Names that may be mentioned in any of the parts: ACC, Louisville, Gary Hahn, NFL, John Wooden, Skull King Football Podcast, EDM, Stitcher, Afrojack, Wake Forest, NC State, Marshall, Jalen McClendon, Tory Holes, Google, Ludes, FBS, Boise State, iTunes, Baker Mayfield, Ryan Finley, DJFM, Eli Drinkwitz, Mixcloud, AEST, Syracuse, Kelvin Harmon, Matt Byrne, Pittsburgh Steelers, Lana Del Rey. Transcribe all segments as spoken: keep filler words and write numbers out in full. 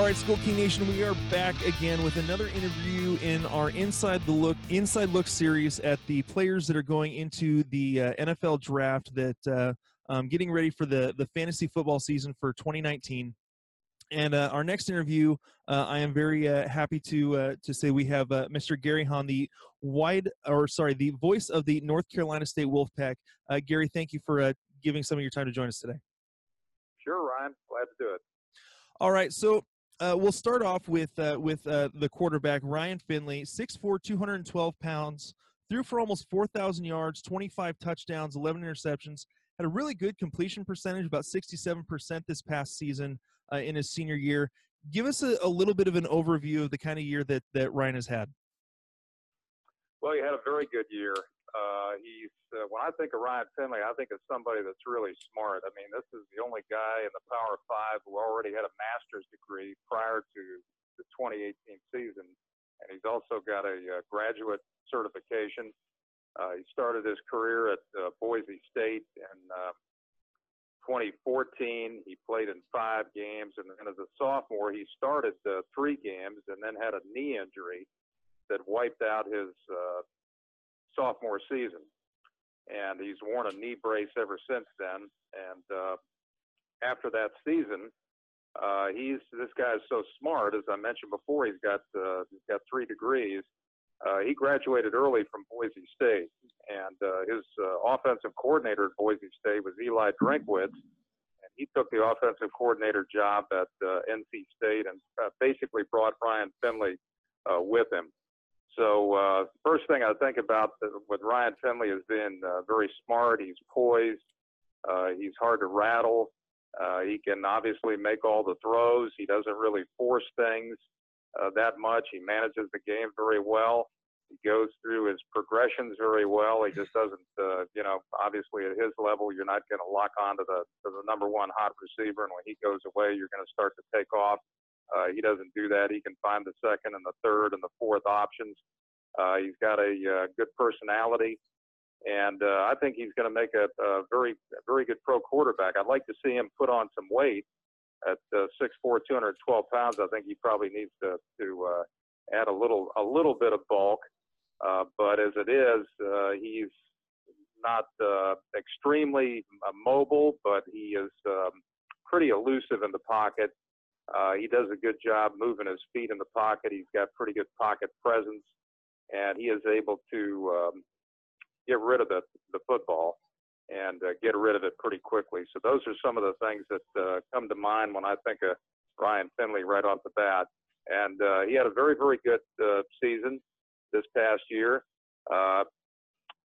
All right, Skull King Nation, we are back again with another interview in our Inside the Look, Inside Look series at the players that are going into the uh, N F L draft that uh, um, getting ready for the, the fantasy football season for twenty nineteen. And uh, our next interview, uh, I am very uh, happy to uh, to say we have uh, Mister Gary Hahn, the wide, or sorry, the voice of the North Carolina State Wolfpack. Uh, Gary, thank you for uh, giving some of your time to join us today. Sure, Ryan. Glad to do it. All right, so uh, we'll start off with uh, with uh, the quarterback, Ryan Finley, six foot four, two hundred twelve pounds, threw for almost four thousand yards, twenty-five touchdowns, eleven interceptions, had a really good completion percentage, about sixty-seven percent this past season. Uh, in his senior year. Give us a, a little bit of an overview of the kind of year that, that Ryan has had. Well, he had a very good year. Uh, he's uh, when I think of Ryan Finley, I think of somebody that's really smart. I mean, this is the only guy in the Power Five who already had a master's degree prior to the twenty eighteen season, and he's also got a uh, graduate certification. Uh, he started his career at uh, Boise State, and uh, twenty fourteen, he played in five games, and then as a sophomore, he started uh, three games and then had a knee injury that wiped out his uh, sophomore season. And he's worn a knee brace ever since then. And uh, after that season, uh, he's this guy is so smart. As I mentioned before, he's got uh, he's got three degrees. Uh, he graduated early from Boise State, and uh, his uh, offensive coordinator at Boise State was Eli Drinkwitz, and he took the offensive coordinator job at uh, N C State and uh, basically brought Ryan Finley uh, with him. So uh, first thing I think about with Ryan Finley is being uh, very smart. He's poised. Uh, he's hard to rattle. Uh, he can obviously make all the throws. He doesn't really force things. Uh, that much. He manages the game very well. He goes through his progressions very well. He just doesn't, uh, you know, obviously at his level, you're not going to lock on to the, to the number one hot receiver. And when he goes away, you're going to start to take off. Uh, he doesn't do that. He can find the second and the third and the fourth options. Uh, he's got a uh, good personality. And uh, I think he's going to make a, a very, very good pro quarterback. I'd like to see him put on some weight. At uh, six foot four, two hundred twelve pounds, I think he probably needs to, to uh, add a little a little bit of bulk. Uh, but as it is, uh, he's not uh, extremely mobile, but he is um, pretty elusive in the pocket. Uh, he does a good job moving his feet in the pocket. He's got pretty good pocket presence, and he is able to um, get rid of the, the football. and uh, get rid of it pretty quickly. So those are some of the things that uh, come to mind when I think of Ryan Finley right off the bat. And uh, he had a very, very good uh, season this past year. Uh,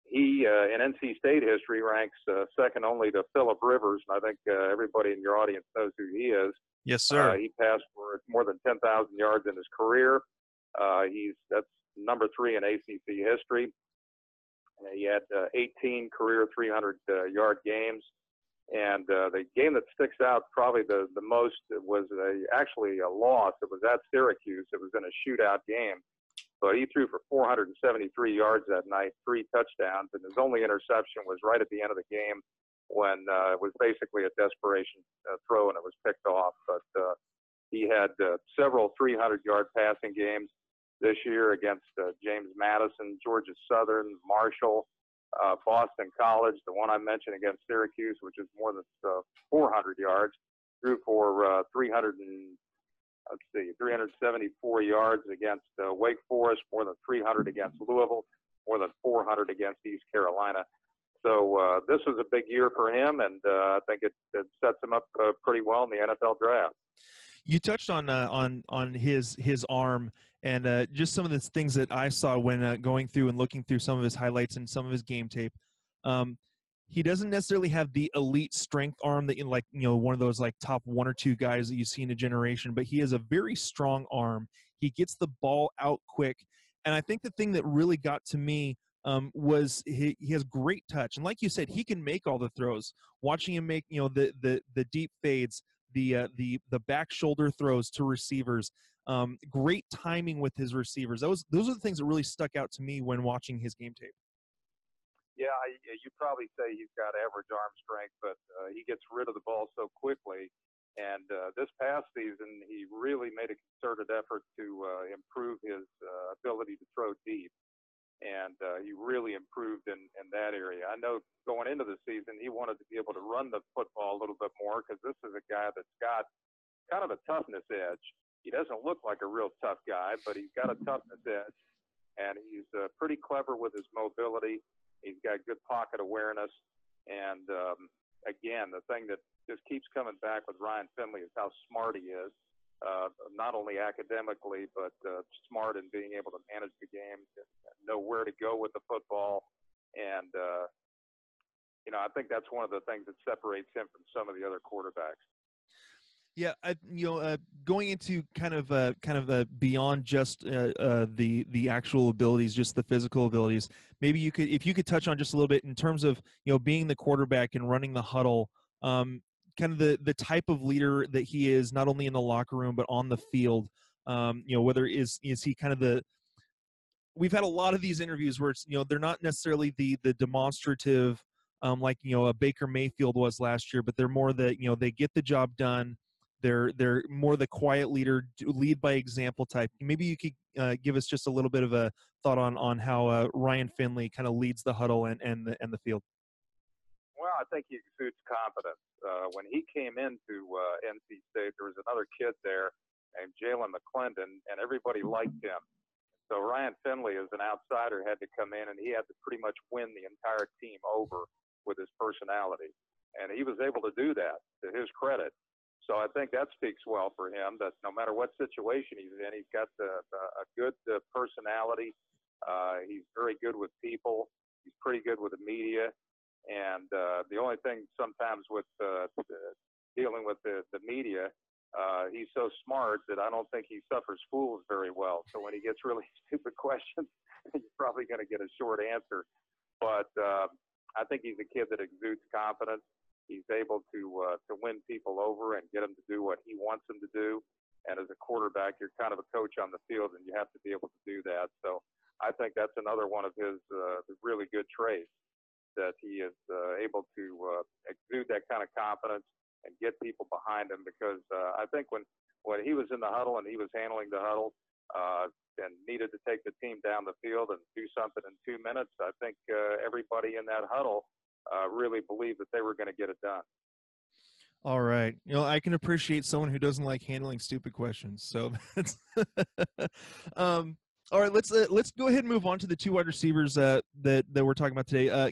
he, uh, in N C State history, ranks uh, second only to Philip Rivers, and I think uh, everybody in your audience knows who he is. Yes, sir. Uh, he passed for more than ten thousand yards in his career. Uh, he's that's number three in A C C history. He had uh, eighteen career three hundred yard uh, games, and uh, the game that sticks out probably the, the most was a, actually a loss. It was at Syracuse. It was in a shootout game, but he threw for four hundred seventy-three yards that night, three touchdowns, and his only interception was right at the end of the game when uh, it was basically a desperation uh, throw, and it was picked off. But uh, he had uh, several three hundred yard passing games this year against uh, James Madison, Georgia Southern, Marshall, uh, Boston College, the one I mentioned against Syracuse, which is more than uh, four hundred yards, threw for uh, three hundred and, let's see, three hundred seventy-four yards against uh, Wake Forest, more than three hundred against Louisville, more than four hundred against East Carolina. So uh, this was a big year for him, and uh, I think it, it sets him up uh, pretty well in the N F L draft. You touched on uh, on on his his arm. And uh, just some of the things that I saw when uh, going through and looking through some of his highlights and some of his game tape, um, he doesn't necessarily have the elite strength arm that you like, you know, one of those like top one or two guys that you see in a generation. But he has a very strong arm. He gets the ball out quick, and I think the thing that really got to me um, was he, he has great touch. And like you said, he can make all the throws. Watching him make, you know, the the the deep fades, the uh, the the back shoulder throws to receivers. Um, great timing with his receivers. That was, those are the things that really stuck out to me when watching his game tape. Yeah, I, you probably say he's got average arm strength, but uh, he gets rid of the ball so quickly And uh, this past season, he really made a concerted effort to uh, improve his uh, ability to throw deep. And uh, he really improved in, in that area. I know going into the season, he wanted to be able to run the football a little bit more, because this is a guy that's got kind of a toughness edge. He doesn't look like a real tough guy, but he's got a toughness edge. And he's uh, pretty clever with his mobility. He's got good pocket awareness. And, um, again, the thing that just keeps coming back with Ryan Finley is how smart he is. Uh, not only academically, but uh, smart in being able to manage the game, know where to go with the football. And, uh, you know, I think that's one of the things that separates him from some of the other quarterbacks. Yeah, I, you know, uh, going into kind of uh, kind of uh, beyond just uh, uh, the the actual abilities, just the physical abilities, maybe you could, if you could touch on just a little bit in terms of, you know, being the quarterback and running the huddle, um, kind of the, the type of leader that he is, not only in the locker room, but on the field, um, you know, whether is, is he kind of the, we've had a lot of these interviews where it's, you know, they're not necessarily the, the demonstrative, um, like, you know, a Baker Mayfield was last year, but they're more the, you know, they get the job done. They're, they're more the quiet leader, lead by example type. Maybe you could uh, give us just a little bit of a thought on, on how uh, Ryan Finley kind of leads the huddle and, and the, and the field. Well, I think he exudes confidence. Uh, when he came into uh, N C State, there was another kid there named Jalen McClendon, and everybody liked him. So Ryan Finley, as an outsider, had to come in, and he had to pretty much win the entire team over with his personality. And he was able to do that, to his credit. So I think that speaks well for him, that no matter what situation he's in, he's got the, the, a good uh, personality. Uh, he's very good with people. He's pretty good with the media. And uh, the only thing sometimes with uh, dealing with the, the media, uh, he's so smart that I don't think he suffers fools very well. So when he gets really stupid questions, he's probably going to get a short answer. But uh, I think he's a kid that exudes confidence. He's able to uh, to win people over and get them to do what he wants them to do. And as a quarterback, you're kind of a coach on the field, and you have to be able to do that. So I think that's another one of his uh, really good traits, that he is uh, able to uh, exude that kind of confidence and get people behind him. Because uh, I think when, when he was in the huddle and he was handling the huddle uh, and needed to take the team down the field and do something in two minutes, I think uh, everybody in that huddle uh, really believed that they were going to get it done. All right. You know, I can appreciate someone who doesn't like handling stupid questions. So that's um, – all right, let's uh, let's go ahead and move on to the two wide receivers uh, that that we're talking about today. Uh,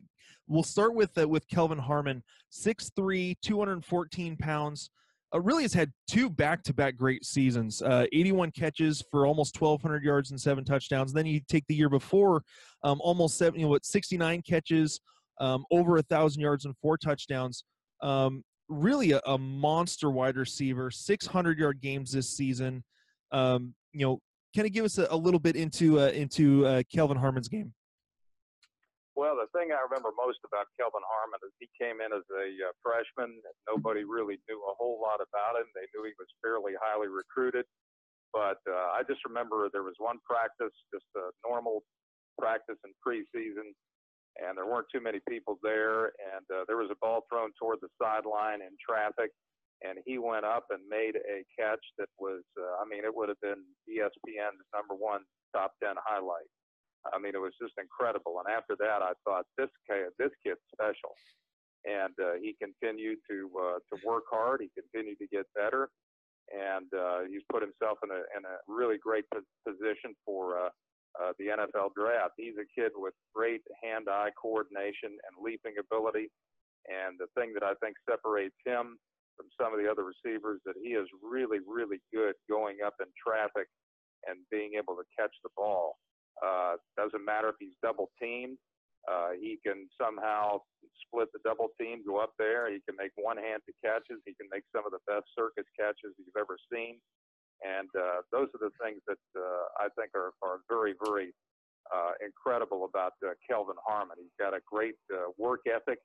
we'll start with uh, with Kelvin Harmon, six three, two hundred fourteen pounds. Uh, really has had two back-to-back great seasons. Uh, eighty-one catches for almost twelve hundred yards and seven touchdowns. Then you take the year before, um, almost seventy, you know, what, sixty-nine catches, um, over a thousand yards and four touchdowns. Um, really a, a monster wide receiver. six hundred yard games this season. Um, you know. Kind of give us a, a little bit into uh, into uh, Kelvin Harmon's game. Well, the thing I remember most about Kelvin Harmon is he came in as a uh, freshman. Nobody really knew a whole lot about him. They knew he was fairly highly recruited. But uh, I just remember there was one practice, just a normal practice in preseason, and there weren't too many people there. And uh, there was a ball thrown toward the sideline in traffic. And he went up and made a catch that was, uh, I mean, it would have been E S P N's number one top ten highlight. I mean, it was just incredible. And after that, I thought, this kid, this kid's special. And uh, he continued to uh, to work hard. He continued to get better. And uh, he's put himself in a, in a really great position for uh, uh, the N F L draft. He's a kid with great hand-eye coordination and leaping ability. And the thing that I think separates him from some of the other receivers, that he is really, really good going up in traffic and being able to catch the ball. Uh, doesn't matter if he's double teamed. Uh, he can somehow split the double team, go up there. He can make one-handed catches. He can make some of the best circus catches you've ever seen. And uh, those are the things that uh, I think are, are very, very uh, incredible about uh, Kelvin Harmon. He's got a great uh, work ethic.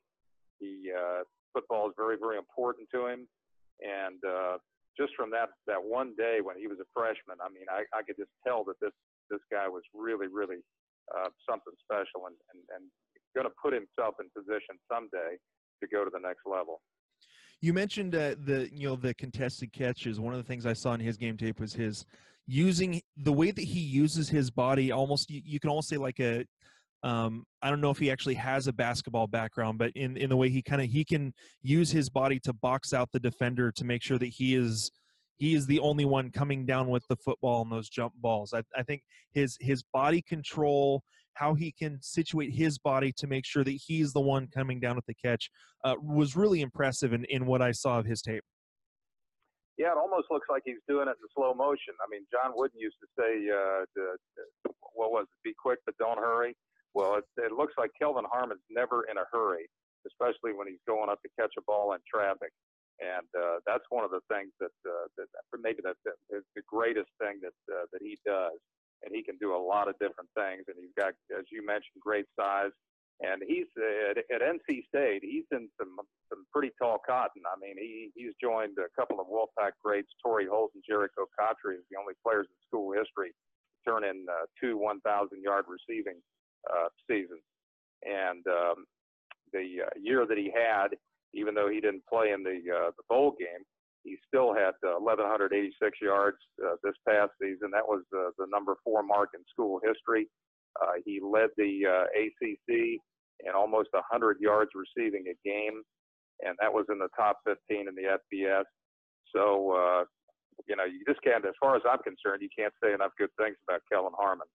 He uh, Football is very, very important to him. And uh, just from that, that one day when he was a freshman, I mean, I, I could just tell that this, this guy was really, really uh, something special and, and, and going to put himself in position someday to go to the next level. You mentioned uh, the you know the contested catches. One of the things I saw in his game tape was his using the way that he uses his body. Almost you, you can almost say like a um, I don't know if he actually has a basketball background, but in in the way he kind of he can use his body to box out the defender to make sure that he is he is the only one coming down with the football on those jump balls. I, I think his his body control, how he can situate his body to make sure that he's the one coming down with the catch uh, was really impressive in, in what I saw of his tape. Yeah, it almost looks like he's doing it in slow motion. I mean, John Wooden used to say, uh, the, the, what was it, be quick but don't hurry. Well, it, it looks like Kelvin Harmon's never in a hurry, especially when he's going up to catch a ball in traffic. And uh, that's one of the things that, uh, that maybe that's the, the greatest thing that, uh, that he does. And he can do a lot of different things. And he's got, as you mentioned, great size. And he's at, at N C State, he's in some some pretty tall cotton. I mean, he, he's joined a couple of Wolfpack greats, Tory Holes and Jericho Cottrey, the only players in school history to turn in uh, two one thousand yard receiving uh, seasons. And um, the uh, year that he had, even though he didn't play in the, uh, the bowl game, he still had uh, eleven eighty-six yards uh, this past season. That was uh, the number four mark in school history. Uh, he led the uh, A C C in almost one hundred yards receiving a game, and that was in the top fifteen in the F B S. So, uh, you know, you just can't, as far as I'm concerned, you can't say enough good things about Kelvin Harmon.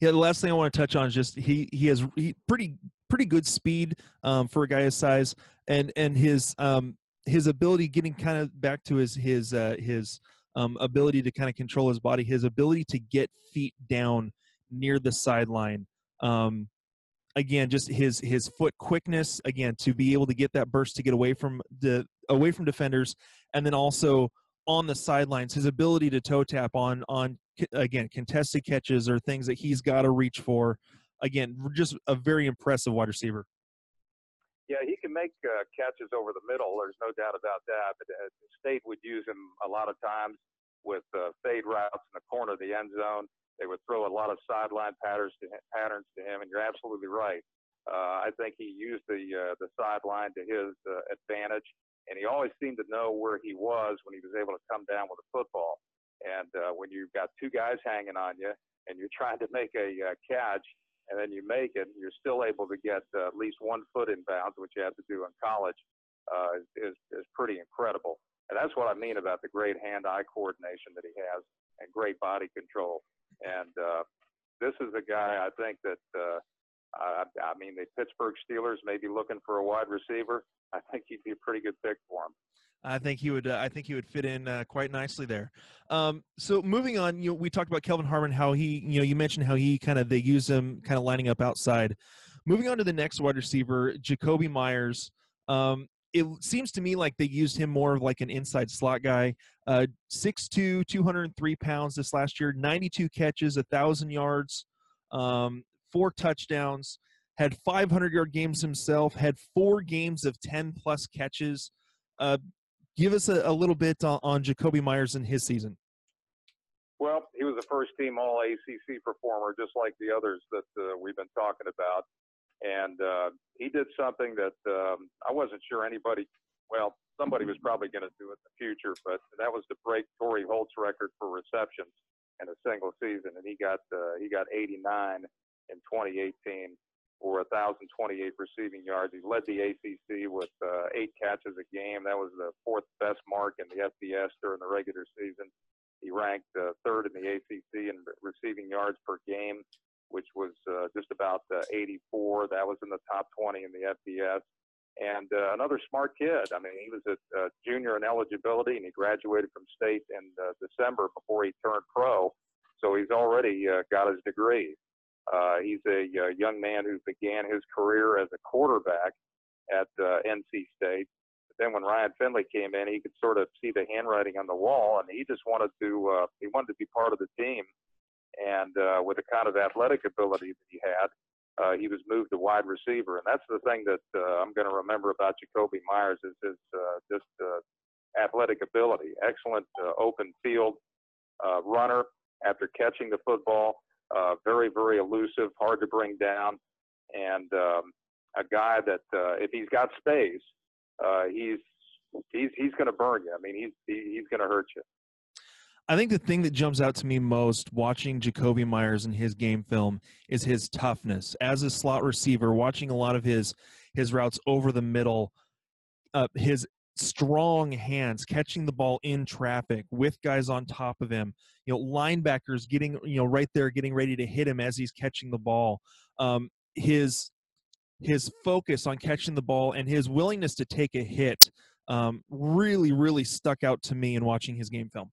Yeah, the last thing I want to touch on is just he, he has he, pretty pretty good speed um, for a guy his size, and, and his um, – his ability, getting kind of back to his his uh, his um, ability to kind of control his body, his ability to get feet down near the sideline. Um, again, just his his foot quickness. Again, to be able to get that burst to get away from the away from defenders, and then also on the sidelines, his ability to toe tap on on again contested catches or things that he's got to reach for. Again, just a very impressive wide receiver. Yeah, he can make uh, catches over the middle. There's no doubt about that. But uh, State would use him a lot of times with uh, fade routes in the corner of the end zone. They would throw a lot of sideline patterns to him, patterns to him, and you're absolutely right. Uh, I think he used the uh, the sideline to his uh, advantage, and he always seemed to know where he was when he was able to come down with a football. And uh, when you've got two guys hanging on you and you're trying to make a uh, catch, and then you make it, and you're still able to get uh, at least one foot in bounds, which you have to do in college, uh, is, is pretty incredible. And that's what I mean about the great hand-eye coordination that he has and great body control. And uh, this is a guy I think that, uh, I, I mean, the Pittsburgh Steelers may be looking for a wide receiver. I think he'd be a pretty good pick for him. I think he would. Uh, I think he would fit in uh, quite nicely there. Um, so moving on, you know, we talked about Kelvin Harmon, how he, you know, you mentioned how he kind of they use him kind of lining up outside. Moving on to the next wide receiver, Jacoby Myers. Um, it seems to me like they used him more of like an inside slot guy. Uh, six two, two hundred three pounds this last year, ninety-two catches, a thousand yards, um, four touchdowns. Had five hundred yard games himself. Had four games of ten plus catches. Uh, Give us a, a little bit on, on Jacoby Myers and his season. Well, he was a first-team All-A C C performer, just like the others that uh, we've been talking about. And uh, he did something that um, I wasn't sure anybody – well, somebody was probably going to do it in the future, but that was to break Tory Holt's record for receptions in a single season. And he got uh, he got eighty-nine in twenty eighteen for one thousand twenty-eight receiving yards. He led the A C C with uh, eight catches a game. That was the fourth best mark in the F B S during the regular season. He ranked uh, third in the A C C in receiving yards per game, which was uh, just about uh, eighty-four. That was in the top twenty in the F B S. And uh, another smart kid. I mean, he was a uh, junior in eligibility, and he graduated from State in uh, December before he turned pro. So he's already uh, got his degree. Uh, he's a uh, young man who began his career as a quarterback at uh, N C State. But then when Ryan Finley came in, he could sort of see the handwriting on the wall, and he just wanted to uh, he wanted to be part of the team. And uh, with the kind of athletic ability that he had, uh, he was moved to wide receiver. And that's the thing that uh, I'm going to remember about Jacoby Myers is his uh, just uh, athletic ability, excellent uh, open field uh, runner after catching the football. Uh, very, very elusive, hard to bring down, and um, a guy that uh, if he's got space, uh, he's he's he's going to burn you. I mean, he's he, he's going to hurt you. I think the thing that jumps out to me most watching Jacoby Myers in his game film is his toughness. As a slot receiver, watching a lot of his his routes over the middle, uh, his strong hands, catching the ball in traffic with guys on top of him, you know, linebackers getting, you know, right there, getting ready to hit him as he's catching the ball. Um, his his focus on catching the ball and his willingness to take a hit um, really, really stuck out to me in watching his game film.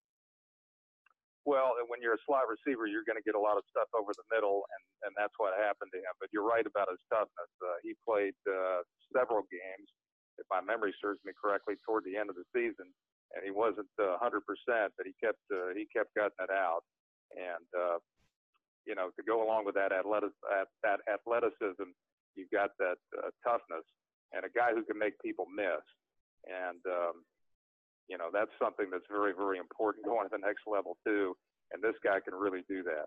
Well, and when you're a slot receiver, you're going to get a lot of stuff over the middle, and, and that's what happened to him. But you're right about his toughness. Uh, he played uh, several games, if my memory serves me correctly, toward the end of the season, and he wasn't uh, one hundred percent, but he kept uh, he kept cutting it out. And, uh, you know, to go along with that, athletic, that athleticism, you've got that uh, toughness, and a guy who can make people miss. And um, – you know, that's something that's very, very important going to the next level too, and this guy can really do that.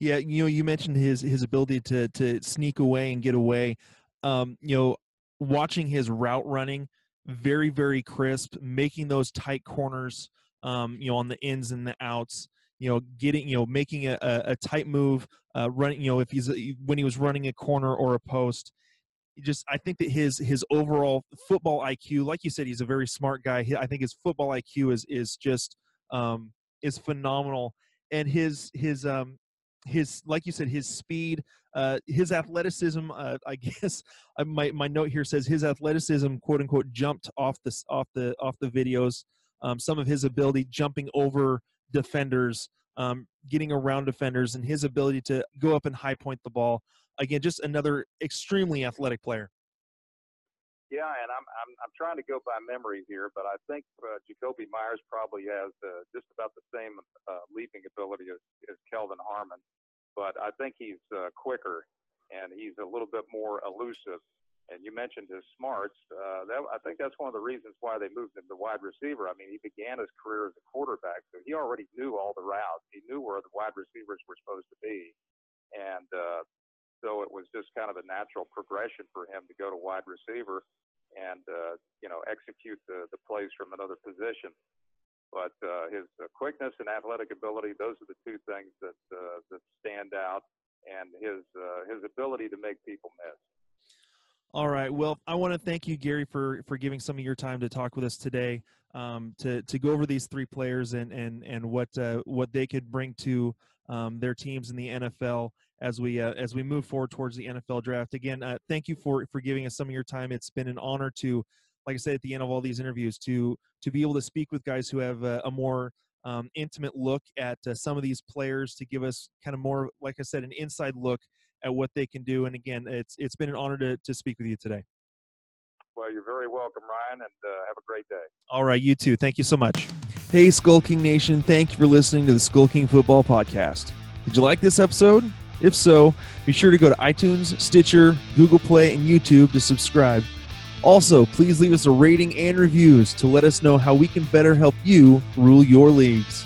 Yeah, you know, you mentioned his his ability to to sneak away and get away. Um, you know, watching his route running, very, very crisp, making those tight corners, um, you know, on the ins and the outs. You know, getting, you know, making a, a, a tight move, uh, running. You know, if he's when he was running a corner or a post. Just, I think that his his overall football I Q, like you said, he's a very smart guy. I think his football I Q is is just um, is phenomenal, and his his um, his like you said, his speed, uh, his athleticism. Uh, I guess my my note here says his athleticism, quote unquote, jumped off the off the off the videos. Um, some of his ability jumping over defenders, um, getting around defenders, and his ability to go up and high point the ball. Again, just another extremely athletic player. Yeah, and I'm I'm, I'm trying to go by memory here, but I think uh, Jacoby Myers probably has uh, just about the same uh, leaping ability as, as Kelvin Harmon, but I think he's uh, quicker and he's a little bit more elusive. And you mentioned his smarts. Uh, that, I think that's one of the reasons why they moved him to wide receiver. I mean, he began his career as a quarterback, so he already knew all the routes. He knew where the wide receivers were supposed to be, and uh, so it was just kind of a natural progression for him to go to wide receiver and, uh, you know, execute the, the plays from another position. But uh, his uh, quickness and athletic ability, those are the two things that, uh, that stand out, and his, uh, his ability to make people miss. All right. Well, I want to thank you, Gary, for, for giving some of your time to talk with us today, um, to, to go over these three players and, and, and what, uh, what they could bring to um, their teams in the N F L as we, uh, as we move forward towards the N F L draft. Again, uh, thank you for, for giving us some of your time. It's been an honor to, like I said, at the end of all these interviews, to, to be able to speak with guys who have a, a more um, intimate look at uh, some of these players to give us kind of more, like I said, an inside look at what they can do. And again, it's it's been an honor to, to speak with you today. Well, you're very welcome, Ryan, and uh, have a great day. All right, you too. Thank you so much. Hey, Skull King Nation, thank you for listening to the Skull King Football Podcast. Did you like this episode? If so, be sure to go to iTunes, Stitcher, Google Play, and YouTube to subscribe. Also, please leave us a rating and reviews to let us know how we can better help you rule your leagues.